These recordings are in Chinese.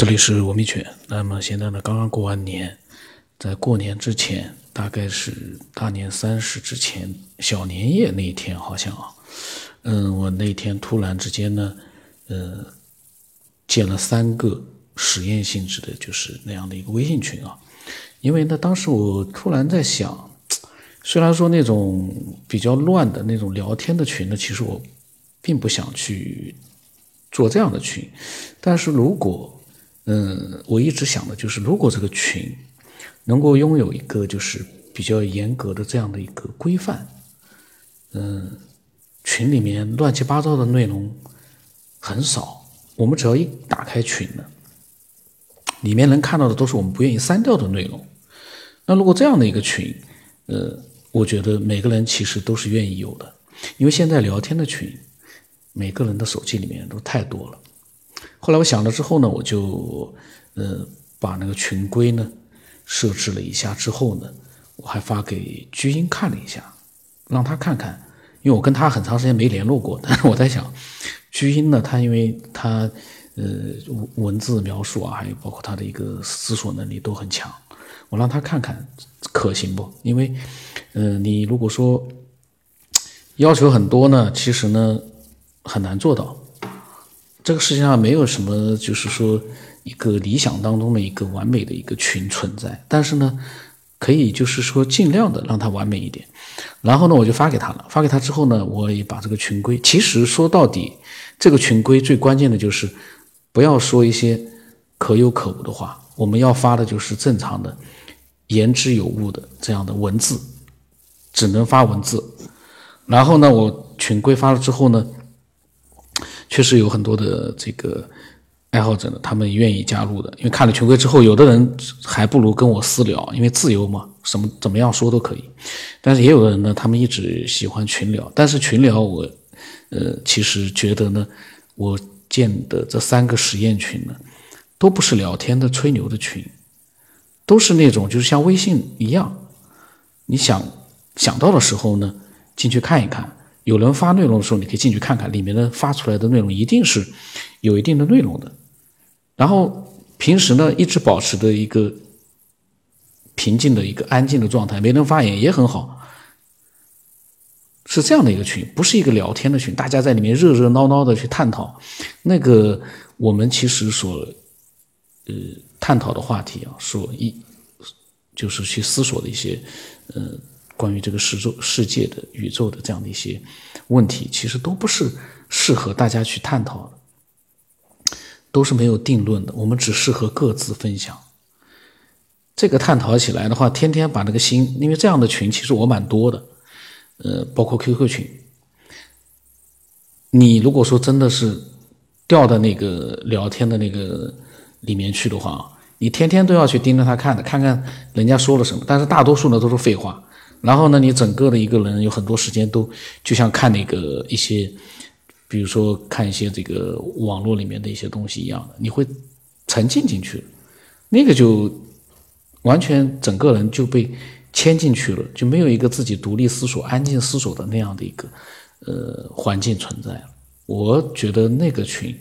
这里是我密犬。那么现在呢，刚刚过完年，在过年之前，大概是大年30之前，小年夜那一天好像啊，我那天突然之间呢，建了3个实验性质的，就是那样的一个微信群啊。因为呢，当时我突然在想，虽然说那种比较乱的那种聊天的群呢，其实我并不想去做这样的群，但是如果我一直想的就是如果这个群能够拥有一个就是比较严格的这样的一个规范，群里面乱七八糟的内容很少，我们只要一打开群呢，里面能看到的都是我们不愿意删掉的内容。那如果这样的一个群，我觉得每个人其实都是愿意有的，因为现在聊天的群每个人的手机里面都太多了。后来我想了之后呢，我就把那个群规呢设置了一下之后呢，我还发给居英看了一下，让他看看，因为我跟他很长时间没联络过，但是我在想居英呢，他因为他文字描述啊，还有包括他的一个思索能力都很强，我让他看看可行不？因为你如果说要求很多呢，其实呢很难做到。这个世界上没有什么就是说一个理想当中的一个完美的一个群存在，但是呢可以就是说尽量的让它完美一点。然后呢我就发给他了，发给他之后呢，我也把这个群规，其实说到底这个群规最关键的就是不要说一些可有可无的话，我们要发的就是正常的言之有物的这样的文字，只能发文字。然后呢我群规发了之后呢，确实有很多的这个爱好者呢，他们愿意加入的，因为看了群规之后，有的人还不如跟我私聊，因为自由嘛，什么怎么样说都可以。但是也有的人呢，他们一直喜欢群聊，但是群聊我，其实觉得呢，我建的这3个实验群呢，都不是聊天的吹牛的群，都是那种就是像微信一样，你想到的时候呢，进去看一看。有人发内容的时候，你可以进去看看，里面的发出来的内容一定是有一定的内容的。然后平时呢，一直保持的一个平静的一个安静的状态，没人发言也很好。是这样的一个群，不是一个聊天的群，大家在里面热热闹闹的去探讨。那个我们其实所探讨的话题啊，就是去思索的一些关于这个世界的宇宙的这样的一些问题，其实都不是适合大家去探讨的，都是没有定论的，我们只适合各自分享。这个探讨起来的话，天天把那个心，因为这样的群其实我蛮多的，包括 QQ 群，你如果说真的是掉到那个聊天的那个里面去的话，你天天都要去盯着他看的，看看人家说了什么，但是大多数呢都是废话。然后呢你整个的一个人有很多时间都就像看那个一些，比如说看一些这个网络里面的一些东西一样的，你会沉浸进去，那个就完全整个人就被牵进去了，就没有一个自己独立思索安静思索的那样的一个环境存在了。我觉得那个群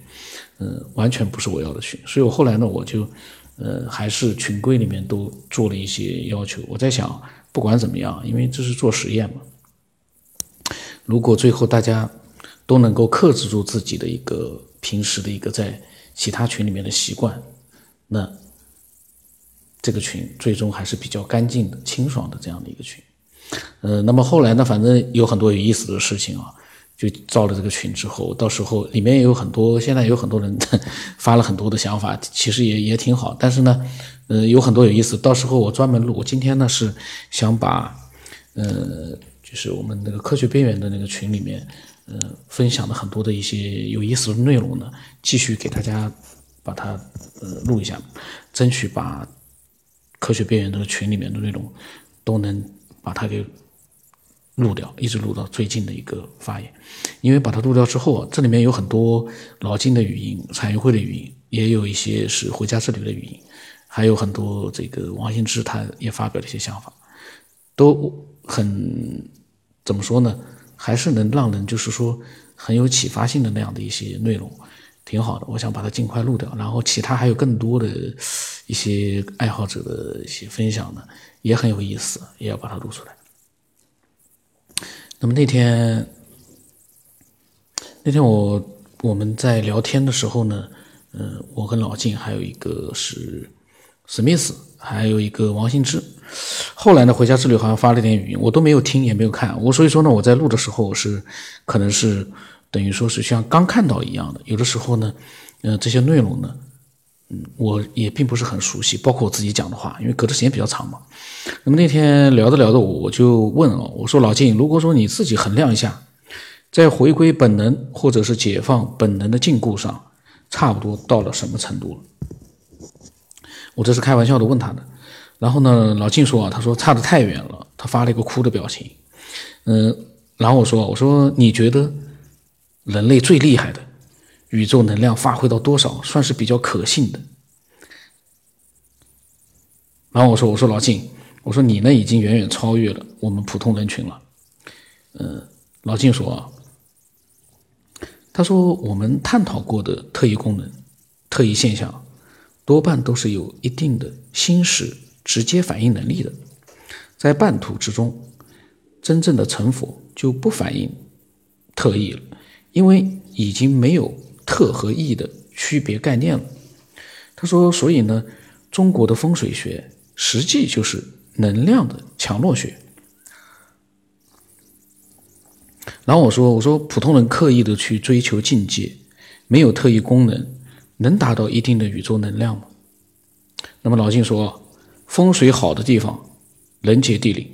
完全不是我要的群，所以我后来呢我就还是群规里面都做了一些要求。我在想不管怎么样，因为这是做实验嘛，如果最后大家都能够克制住自己的一个平时的一个在其他群里面的习惯，那这个群最终还是比较干净的清爽的这样的一个群。那么后来呢反正有很多有意思的事情啊，就造了这个群之后，到时候里面也有很多，现在有很多人发了很多的想法，其实也挺好，但是呢有很多有意思，到时候我专门录。我今天呢是想把就是我们那个科学边缘的那个群里面分享的很多的一些有意思的内容呢，继续给大家把它录一下，争取把科学边缘这个群里面的内容都能把它给录掉，一直录到最近的一个发言。因为把它录掉之后，这里面有很多老金的语音，产业会的语音，也有一些是回家之旅的语音，还有很多这个王兴之他也发表了一些想法，都很怎么说呢，还是能让人就是说很有启发性的那样的一些内容，挺好的，我想把它尽快录掉。然后其他还有更多的一些爱好者的一些分享呢，也很有意思，也要把它录出来。那么那天我们在聊天的时候呢，我跟老静还有一个是史密斯，还有一个王兴之。后来呢，回家之旅好像发了点语音，我都没有听也没有看。所以说呢，我在录的时候是可能是等于说是像刚看到一样的。有的时候呢，这些内容呢，我也并不是很熟悉，包括我自己讲的话，因为隔的时间比较长嘛。那么那天聊着聊着，我就问了，我说老静，如果说你自己衡量一下，在回归本能或者是解放本能的禁锢上，差不多到了什么程度了？我这是开玩笑的问他的。然后呢，老静说啊，他说差得太远了，他发了一个哭的表情。然后我说你觉得人类最厉害的宇宙能量发挥到多少算是比较可信的？然后我说老静，我说你呢已经远远超越了我们普通人群了。老静说啊，他说我们探讨过的特异功能、特异现象多半都是有一定的心识直接反应能力的，在半途之中真正的成佛就不反映特异了，因为已经没有特和异的区别概念了。他说所以呢，中国的风水学实际就是能量的强弱学。然后我说普通人刻意的去追求境界，没有特异功能能达到一定的宇宙能量吗？那么老静说风水好的地方人杰地灵。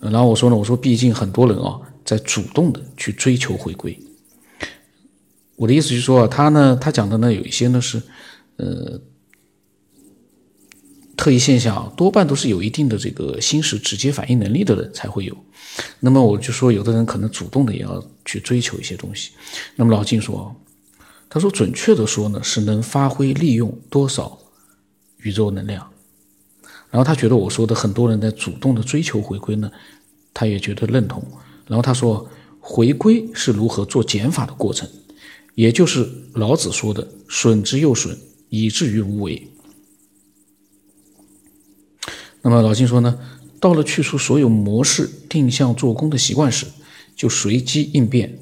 然后我说毕竟很多人在主动的去追求回归。我的意思是说，他讲的呢有一些呢是特异现象多半都是有一定的这个心识直接反应能力的人才会有。那么我就说有的人可能主动的也要去追求一些东西。那么老静说，他说准确的说呢是能发挥利用多少宇宙能量。然后他觉得我说的很多人在主动的追求回归呢，他也觉得认同。然后他说回归是如何做减法的过程，也就是老子说的损之又损，以至于无为。那么老静说呢，到了去除所有模式定向做功的习惯时，就随机应变，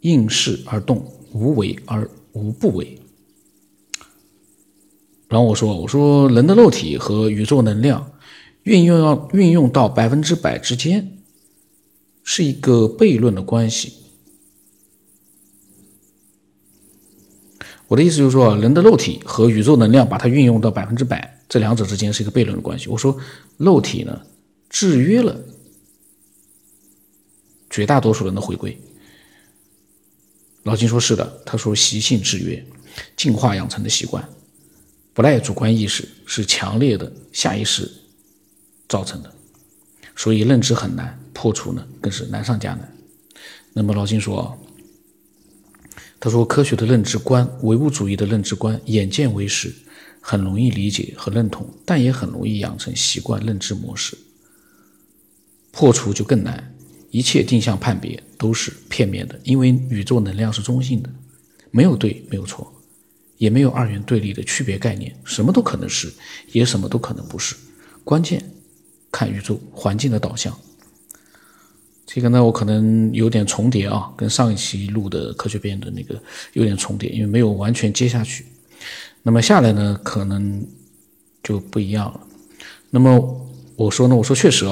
应势而动，无为而无不为。然后我说人的肉体和宇宙能量运用到100%之间是一个悖论的关系。我的意思就是说，人的肉体和宇宙能量把它运用到100%，这两者之间是一个悖论的关系。我说肉体呢制约了绝大多数人的回归。老金说是的，他说习性制约，进化养成的习惯不赖主观意识，是强烈的下意识造成的，所以认知很难破除呢，更是难上加难。那么老金说，他说科学的认知观、唯物主义的认知观眼见为实，很容易理解和认同，但也很容易养成习惯认知模式，破除就更难。一切定向判别都是片面的，因为宇宙能量是中性的，没有对没有错，也没有二元对立的区别概念，什么都可能是，也什么都可能不是，关键看宇宙环境的导向。这个呢我可能有点重叠啊，跟上一期录的科学篇的那个有点重叠，因为没有完全接下去。那么下来呢可能就不一样了。那么我说确实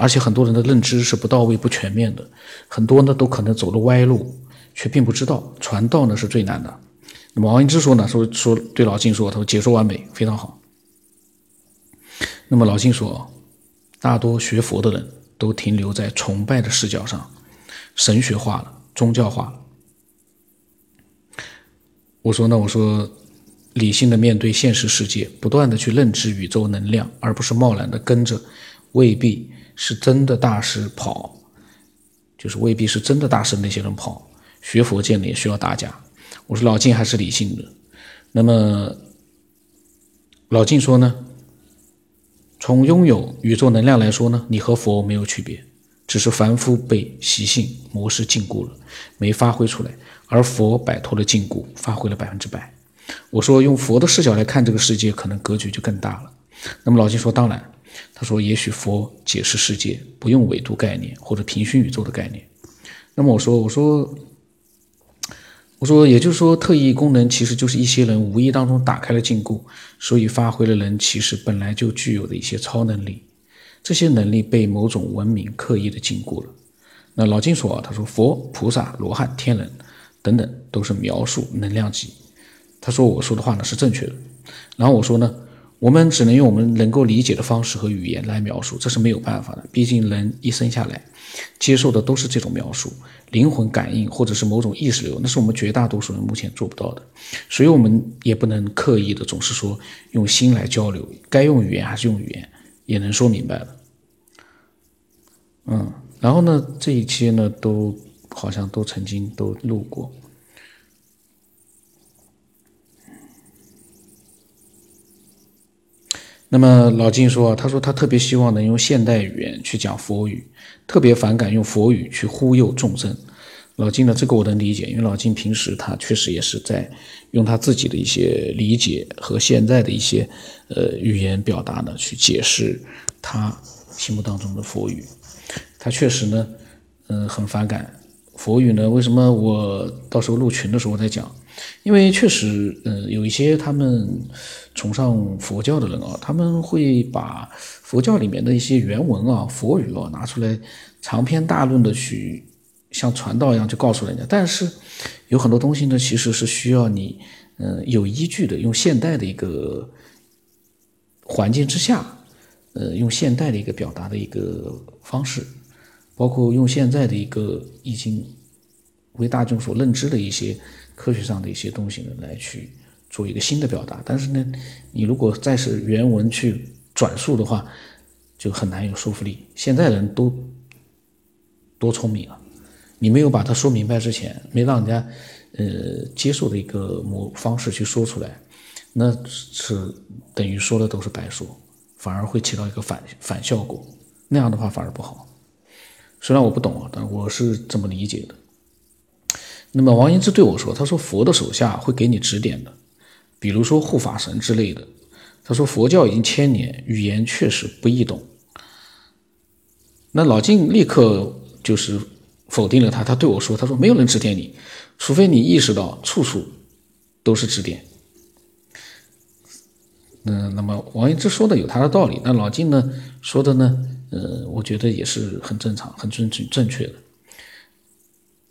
而且很多人的认知是不到位不全面的，很多呢都可能走了歪路却并不知道，传道呢是最难的。那么王英之说呢说对老静说，他说解说完美非常好。那么老静说大多学佛的人都停留在崇拜的视角上，神学化了，宗教化了。我说理性的面对现实世界，不断的去认知宇宙能量，而不是贸然的跟着，未必是真的大师跑，就是未必是真的大师那些人跑，学佛界呢也需要大家。我说老静还是理性的。那么老静说呢，从拥有宇宙能量来说呢，你和佛没有区别，只是凡夫被习性模式禁锢了，没发挥出来，而佛摆脱了禁锢，发挥了100%。我说用佛的视角来看这个世界，可能格局就更大了。那么老金说当然，他说也许佛解释世界不用纬度概念或者平行宇宙的概念。那么我说也就是说特异功能其实就是一些人无意当中打开了禁锢，所以发挥了人其实本来就具有的一些超能力，这些能力被某种文明刻意的禁锢了。那老金说他说佛、菩萨、罗汉、天人等等都是描述能量级。他说我说的话呢是正确的，然后我说呢，我们只能用我们能够理解的方式和语言来描述，这是没有办法的，毕竟人一生下来接受的都是这种描述，灵魂感应或者是某种意识流，那是我们绝大多数人目前做不到的，所以我们也不能刻意的总是说用心来交流，该用语言还是用语言也能说明白的。然后呢，这一期呢都好像都曾经都录过。那么老金说他说他特别希望能用现代语言去讲佛语，特别反感用佛语去忽悠众生。老金呢，这个我能理解，因为老金平时他确实也是在用他自己的一些理解和现在的一些语言表达呢去解释他心目当中的佛语。他确实呢很反感佛语呢，为什么我到时候入群的时候我再讲，因为确实有一些他们崇尚佛教的人啊，他们会把佛教里面的一些原文啊、佛语啊拿出来长篇大论的去像传道一样去告诉人家，但是有很多东西呢其实是需要你有依据的，用现代的一个环境之下用现代的一个表达的一个方式，包括用现在的一个已经为大众所认知的一些科学上的一些东西呢来去做一个新的表达，但是呢你如果再是原文去转述的话就很难有说服力。现在人都多聪明啊，你没有把它说明白之前，没让人家接受的一个方式去说出来，那是等于说的都是白说，反而会起到一个反效果，那样的话反而不好。虽然我不懂啊，但我是这么理解的。那么王英之对我说，他说佛的手下会给你指点的，比如说护法神之类的。他说佛教已经1000年，语言确实不易懂。那老金立刻就是否定了他，他对我说，他说没有人指点你，除非你意识到处处都是指点。那么王英之说的有他的道理，那老金呢说的呢我觉得也是很正常很正确的。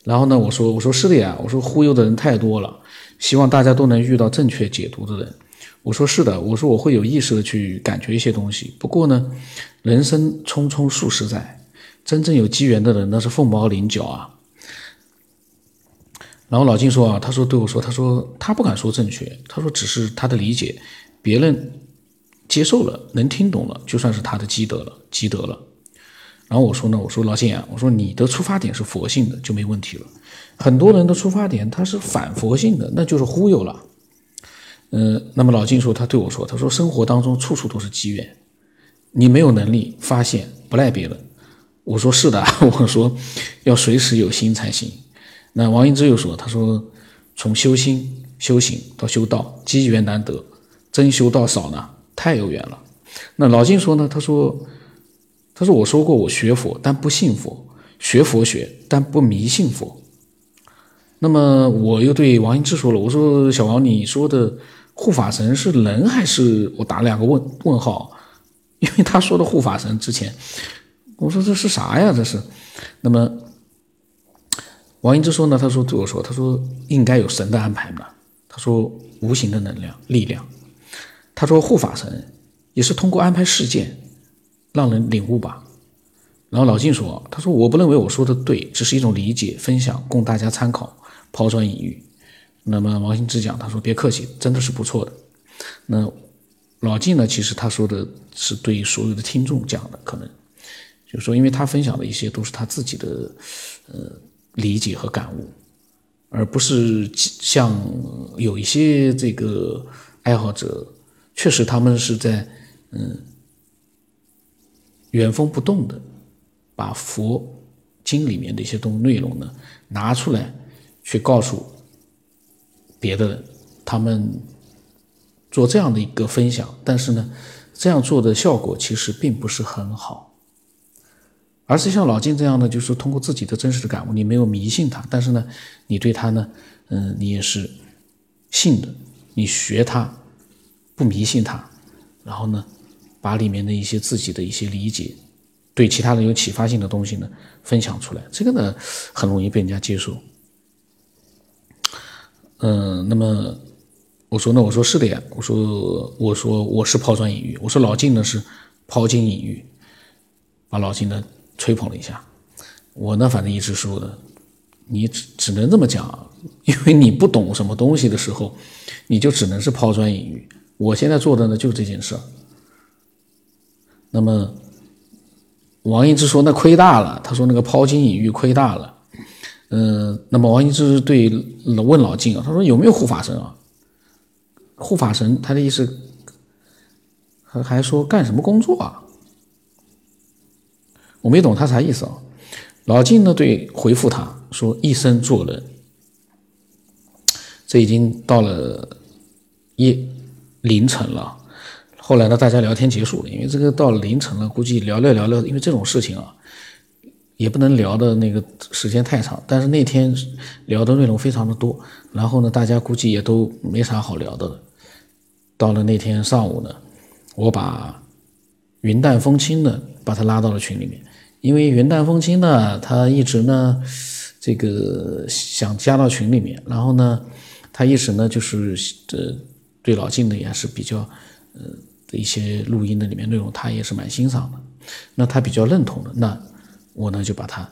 然后呢我说是的呀，我说忽悠的人太多了，希望大家都能遇到正确解读的人。我说是的，我说我会有意识的去感觉一些东西，不过呢人生匆匆数十载，真正有机缘的人那是凤毛麟角啊。然后老金说他说对我说，他说他不敢说正确，他说只是他的理解，别人接受了能听懂了就算是他的积德了。然后我说呢，我说老金啊，我说你的出发点是佛性的就没问题了，很多人的出发点他是反佛性的，那就是忽悠了。那么老金说他对我说，他说生活当中处处都是机缘，你没有能力发现不赖别人。我说是的，我说要随时有心才行。那王英之又说，他说从修行到修道，机缘难得，真修道少呢太有缘了。那老金说呢，他说我说过我学佛但不信佛，学佛学但不迷信佛。那么我又对王英之说了，我说小王，你说的护法神是人还是，我打了两个问号，因为他说的护法神之前我说这是啥呀这是。那么王英之说呢，他说对我说，他说应该有神的安排嘛，他说无形的能量力量，他说护法神也是通过安排事件让人领悟吧。然后老金说，他说我不认为我说的对，只是一种理解分享供大家参考，抛砖引玉。那么王英之讲，他说别客气，真的是不错的。那老金呢，其实他说的是对所有的听众讲的，可能就是说因为他分享的一些都是他自己的理解和感悟，而不是像有一些这个爱好者确实他们是在原封不动的把佛经里面的一些东西内容呢拿出来去告诉别的人，他们做这样的一个分享，但是呢这样做的效果其实并不是很好，而是像老金这样的，就是通过自己的真实的感悟，你没有迷信他，但是呢你对他呢你也是信的，你学他不迷信他，然后呢把里面的一些自己的一些理解，对其他人有启发性的东西呢分享出来，这个呢很容易被人家接受。那么我说是的呀，我说我是抛砖引玉，我说老金呢是抛金引玉，把老金呢吹捧了一下。我呢反正一直说的，你只能这么讲，因为你不懂什么东西的时候，你就只能是抛砖引玉。我现在做的呢就是这件事儿。那么王羲之说那亏大了，他说那个抛金引玉亏大了。那么王羲之对问老金啊，他说有没有护法神啊？护法神他的意思还说干什么工作啊？我没懂他啥意思啊。老金呢对回复他说一生做人，这已经到了凌晨了。后来呢大家聊天结束了，因为这个到了凌晨了，估计聊，因为这种事情啊也不能聊的那个时间太长，但是那天聊的内容非常的多，然后呢大家估计也都没啥好聊的了。到了那天上午呢，我把云淡风轻呢把他拉到了群里面，因为云淡风轻呢他一直呢这个想加到群里面，然后呢他一直呢就是对老金的也是比较一些录音的里面内容他也是蛮欣赏的，那他比较认同的，那我呢就把他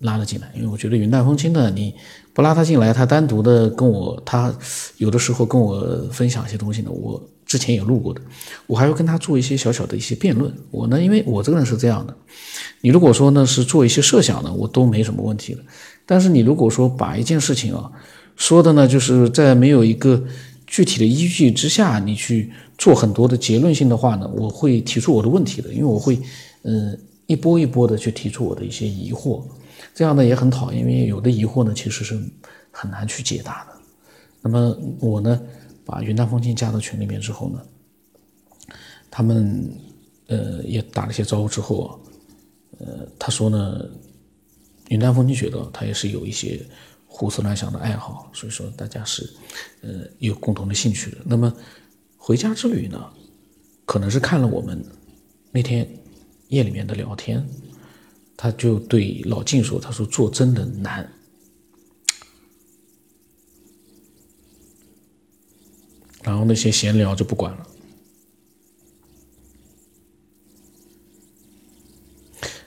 拉了进来，因为我觉得云淡风轻呢，你不拉他进来，他单独的跟我，他有的时候跟我分享一些东西呢，我之前也录过的，我还会跟他做一些小小的一些辩论。我呢，因为我这个人是这样的，你如果说呢是做一些设想呢，我都没什么问题了。但是你如果说把一件事情啊说的呢，就是在没有一个具体的依据之下，你去做很多的结论性的话呢，我会提出我的问题的，因为我会一波一波的去提出我的一些疑惑，这样呢也很讨厌，因为有的疑惑呢其实是很难去解答的。那么我呢把云淡风轻加到群里面之后呢，他们也打了一些招呼之后啊，他说呢云淡风轻觉得他也是有一些胡思乱想的爱好，所以说大家是有共同的兴趣的。那么回家之旅呢，可能是看了我们那天夜里面的聊天，他就对老金说，他说做真的难，然后那些闲聊就不管了。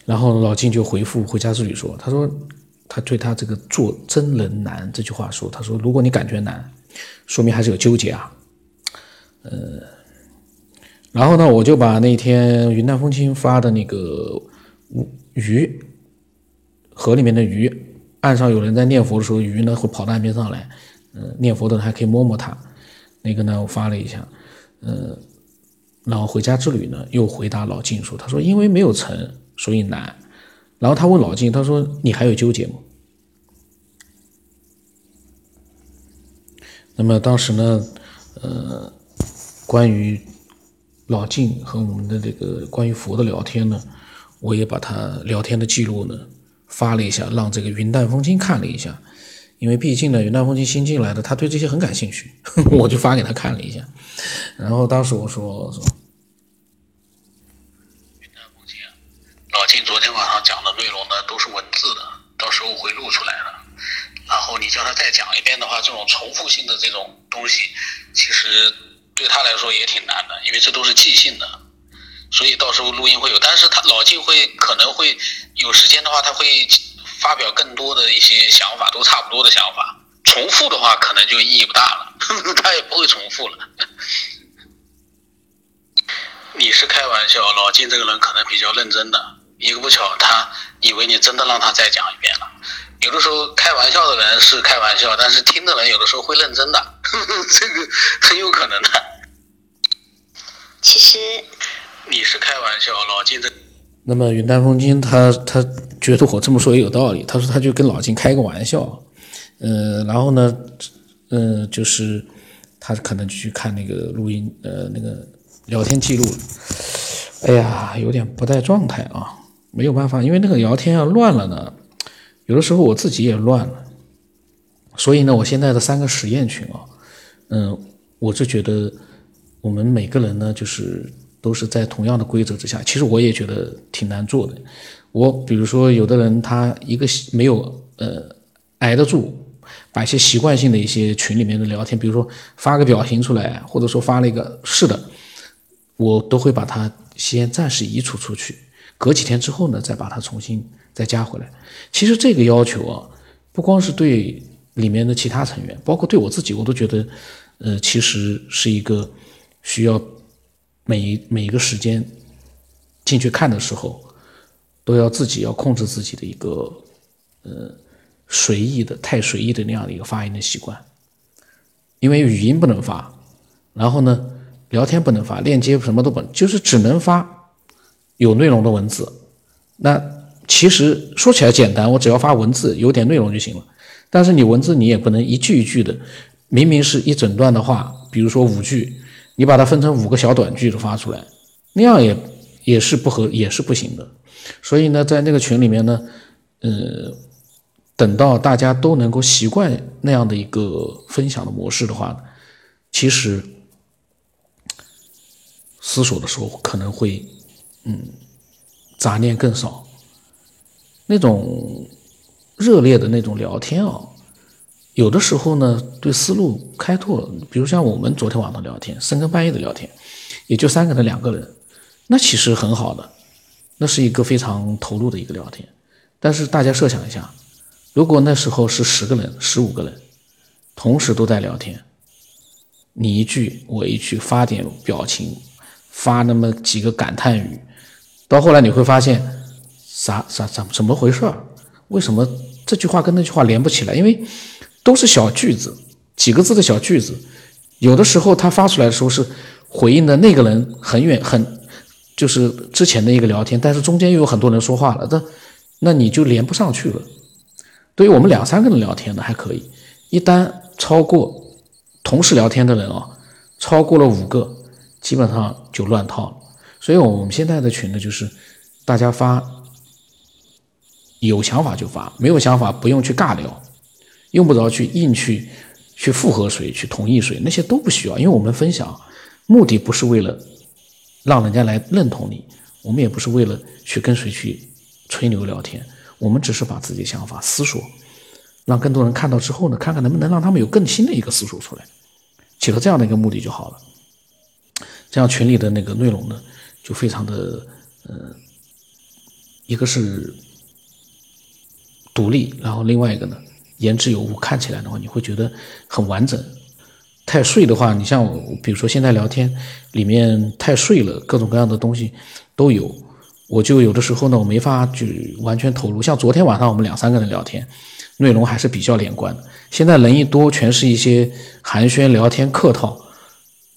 然后老金就回复回家之旅说，他说他对他这个做真人难这句话说，他说如果你感觉难，说明还是有纠结啊。然后呢，我就把那天云淡风轻发的那个鱼河里面的鱼，岸上有人在念佛的时候，鱼呢会跑到岸边上来，念佛的人还可以摸摸它，那个呢我发了一下，然后回家之旅呢又回答老金说，他说因为没有成所以难，然后他问老金，他说你还有纠结吗？那么当时呢关于老金和我们的这个关于佛的聊天呢，我也把他聊天的记录呢发了一下，让这个云淡风轻看了一下，因为毕竟呢云淡风轻新进来的，他对这些很感兴趣，我就发给他看了一下。然后当时我说云淡风轻，老金昨天晚上讲的内容呢都是文字的，到时候我会录出来了，然后你叫他再讲一遍的话，这种重复性的这种东西其实对他来说也挺难的，因为这都是即兴的，所以到时候录音会有，但是他老金会可能会有时间的话，他会发表更多的一些想法，都差不多的想法，重复的话可能就意义不大了，呵呵，他也不会重复了。你是开玩笑，老金这个人可能比较认真的，一个不巧他以为你真的让他再讲一遍了。有的时候开玩笑的人是开玩笑，但是听的人有的时候会认真的，呵呵，这个很有可能的。其实你是开玩笑，老金这那么云淡风轻他觉得我这么说也有道理，他说他就跟老金开个玩笑，然后呢，就是他可能去看那个录音，那个聊天记录，哎呀，有点不带状态啊，没有办法，因为那个聊天要乱了呢，有的时候我自己也乱了，所以呢，我现在的三个实验群啊，我就觉得我们每个人呢，就是都是在同样的规则之下，其实我也觉得挺难做的。我比如说，有的人他一个没有挨得住，把一些习惯性的一些群里面的聊天，比如说发个表情出来，或者说发了一个是的，我都会把它先暂时移除出去，隔几天之后呢，再把它重新再加回来。其实这个要求啊，不光是对里面的其他成员，包括对我自己，我都觉得，其实是一个需要每一个时间进去看的时候，都要自己要控制自己的一个太随意的那样的一个发音的习惯，因为语音不能发，然后呢，聊天不能发，链接什么都不能，就是只能发有内容的文字。那其实说起来简单，我只要发文字有点内容就行了，但是你文字你也不能一句一句的，明明是一整段的话，比如说5句，你把它分成5个小短句的发出来，那样也是也是不行的。所以呢，在那个群里面呢，等到大家都能够习惯那样的一个分享的模式的话，其实思索的时候可能会杂念更少。那种热烈的那种聊天啊，有的时候呢对思路开拓，比如像我们昨天晚上聊天，深更半夜的聊天，也就3个人2个人，那其实很好的，那是一个非常投入的一个聊天。但是大家设想一下，如果那时候是10个人15个人同时都在聊天，你一句我一句，发点表情，发那么几个感叹语，到后来你会发现怎么回事，为什么这句话跟那句话连不起来，因为都是小句子，几个字的小句子，有的时候他发出来的时候是回应的那个人很远，就是之前的一个聊天，但是中间又有很多人说话了，那你就连不上去了。对于我们2、3个人聊天呢还可以，一旦超过同时聊天的人啊，超过了5个，基本上就乱套了。所以我们现在的群呢，就是大家发有想法就发，没有想法不用去尬聊，用不着去硬去附和谁，去同意谁，那些都不需要，因为我们分享目的不是为了让人家来认同你，我们也不是为了去跟谁去吹牛聊天，我们只是把自己的想法思索，让更多人看到之后呢，看看能不能让他们有更新的一个思索出来，起到这样的一个目的就好了。这样群里的那个内容呢，就非常的一个是独立，然后另外一个呢言之有物，看起来的话你会觉得很完整。太碎的话，你像我比如说现在聊天里面太碎了，各种各样的东西都有，我就有的时候呢我没法去完全投入。像昨天晚上我们2、3个人聊天，内容还是比较连贯的，现在人一多全是一些寒暄聊天客套，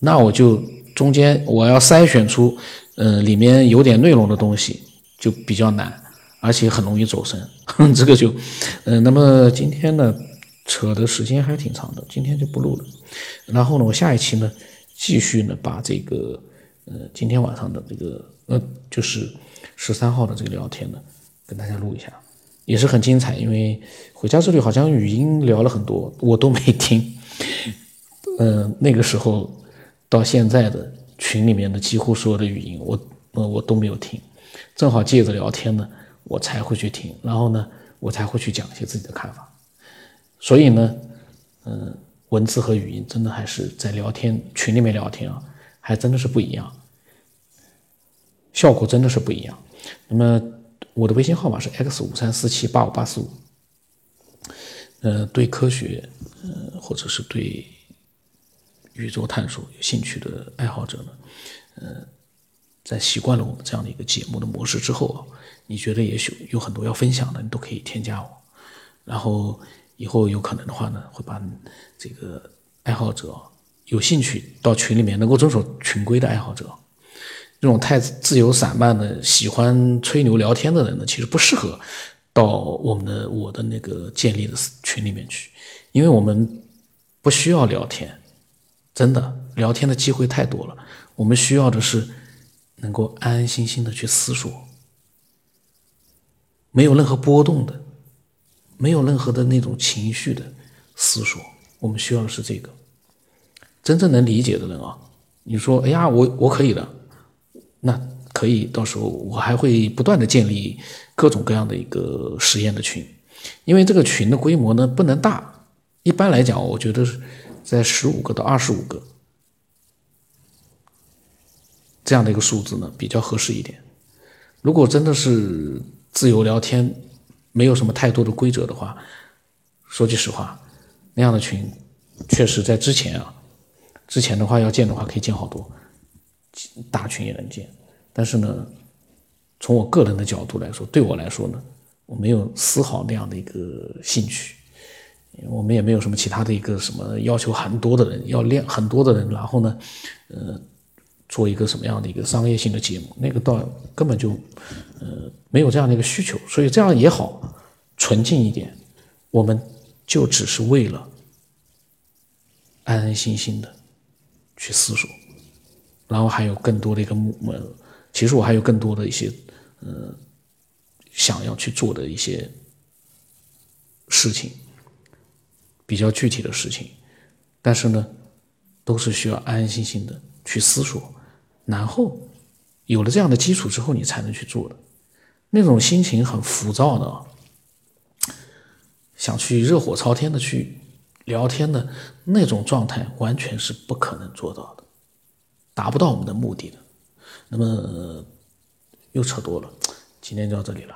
那我就中间我要筛选出里面有点内容的东西就比较难，而且很容易走神，这个就那么今天呢扯的时间还挺长的，今天就不录了。然后呢我下一期呢继续呢把这个今天晚上的这个就是13号的这个聊天呢跟大家录一下，也是很精彩，因为回家之旅好像语音聊了很多我都没听，那个时候到现在的群里面的几乎所有的语音我都没有听，正好借着聊天呢我才会去听，然后呢我才会去讲一些自己的看法。所以呢文字和语音真的还是在聊天群里面聊天啊，还真的是不一样，效果真的是不一样。那么我的微信号码是 X53478585 对科学或者是对宇宙探索有兴趣的爱好者呢在习惯了我们这样的一个节目的模式之后啊，你觉得也许有很多要分享的，你都可以添加我，然后以后有可能的话呢会把这个爱好者有兴趣到群里面能够遵守群规的爱好者这种太自由散漫的、喜欢吹牛聊天的人呢，其实不适合到我的那个建立的群里面去，因为我们不需要聊天，真的聊天的机会太多了。我们需要的是能够安安心心的去思索，没有任何波动的，没有任何的那种情绪的思索，我们需要的是这个。真正能理解的人啊，你说哎呀我可以的，那可以，到时候我还会不断的建立各种各样的一个实验的群，因为这个群的规模呢不能大，一般来讲我觉得是在15个到25个这样的一个数字呢比较合适一点。如果真的是自由聊天，没有什么太多的规则的话，说句实话，那样的群确实在之前的话要建的话可以建好多，大群也能建，但是呢从我个人的角度来说，对我来说呢，我没有丝毫那样的一个兴趣，我们也没有什么其他的一个什么要求很多的人，要练很多的人，然后呢做一个什么样的一个商业性的节目，那个倒根本就没有这样的一个需求，所以这样也好，纯净一点，我们就只是为了安安心心的去思索，然后还有更多的一个其实我还有更多的一些想要去做的一些事情，比较具体的事情，但是呢都是需要安安心心的去思索，然后有了这样的基础之后你才能去做的。那种心情很浮躁的，想去热火朝天的去聊天的那种状态完全是不可能做到的，达不到我们的目的的。那么又扯多了，今天就到这里了。